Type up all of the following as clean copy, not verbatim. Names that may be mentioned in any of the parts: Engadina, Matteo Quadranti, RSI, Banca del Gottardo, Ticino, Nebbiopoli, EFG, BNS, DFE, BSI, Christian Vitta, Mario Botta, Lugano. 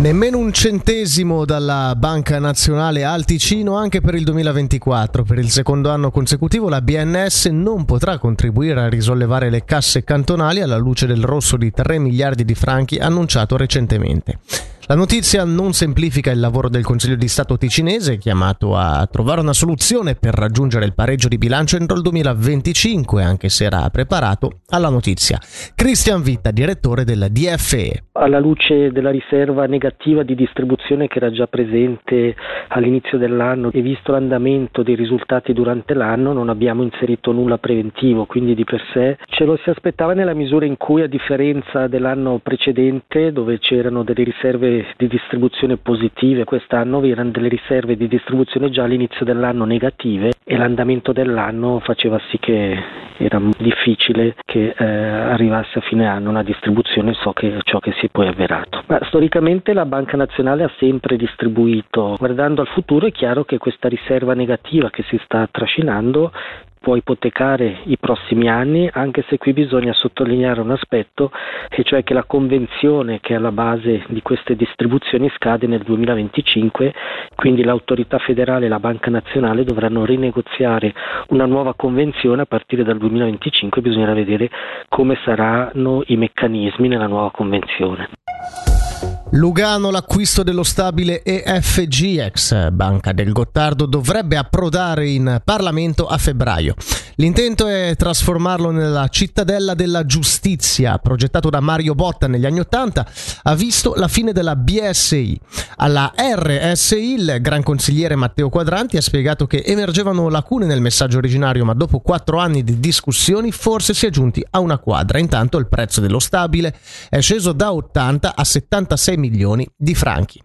Nemmeno un centesimo dalla Banca Nazionale al Ticino anche per il 2024. Per il secondo anno consecutivo la BNS non potrà contribuire a risollevare le casse cantonali alla luce del rosso di 3 miliardi di franchi annunciato recentemente. La notizia non semplifica il lavoro del Consiglio di Stato ticinese, chiamato a trovare una soluzione per raggiungere il pareggio di bilancio entro il 2025, anche se era preparato alla notizia. Christian Vitta, direttore della DFE. Alla luce della riserva negativa di distribuzione che era già presente all'inizio dell'anno e visto l'andamento dei risultati durante l'anno, non abbiamo inserito nulla preventivo, quindi di per sé ce lo si aspettava, nella misura in cui, a differenza dell'anno precedente, dove c'erano delle riserve di distribuzione positive, quest'anno vi erano delle riserve di distribuzione già all'inizio dell'anno negative e l'andamento dell'anno faceva sì che era difficile che arrivasse a fine anno una distribuzione, ciò che si è poi avverato. Ma storicamente la Banca Nazionale ha sempre distribuito. Guardando al futuro è chiaro che questa riserva negativa che si sta trascinando può ipotecare i prossimi anni, anche se qui bisogna sottolineare un aspetto, e cioè che la convenzione che è alla base di queste distribuzioni scade nel 2025, quindi l'autorità federale e la Banca Nazionale dovranno rinegoziare una nuova convenzione a partire dal 2025, bisognerà vedere come saranno i meccanismi nella nuova convenzione. Lugano, l'acquisto dello stabile EFG, ex Banca del Gottardo, dovrebbe approdare in Parlamento a febbraio. L'intento è trasformarlo nella cittadella della giustizia. Progettato da Mario Botta negli anni '80, ha visto la fine della BSI. Alla RSI il gran consigliere Matteo Quadranti ha spiegato che emergevano lacune nel messaggio originario, ma dopo 4 anni di discussioni forse si è giunti a una quadra. Intanto il prezzo dello stabile è sceso da 80 a 76 milioni di franchi.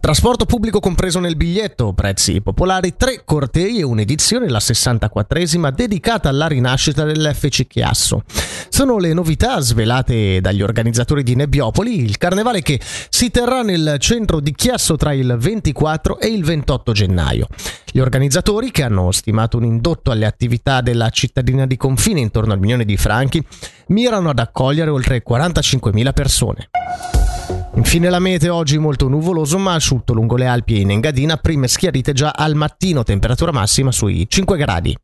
Trasporto pubblico compreso nel biglietto, prezzi popolari, 3 cortei e un'edizione, la 64esima, dedicata alla rinascita dell'FC Chiasso. Sono le novità svelate dagli organizzatori di Nebbiopoli, il carnevale che si terrà nel centro di Chiasso tra il 24 e il 28 gennaio. Gli organizzatori, che hanno stimato un indotto alle attività della cittadina di confine intorno al milione di franchi, mirano ad accogliere oltre 45.000 persone. Infine la mete, oggi molto nuvoloso ma asciutto lungo le Alpi e in Engadina, prime schiarite già al mattino, temperatura massima sui 5 gradi.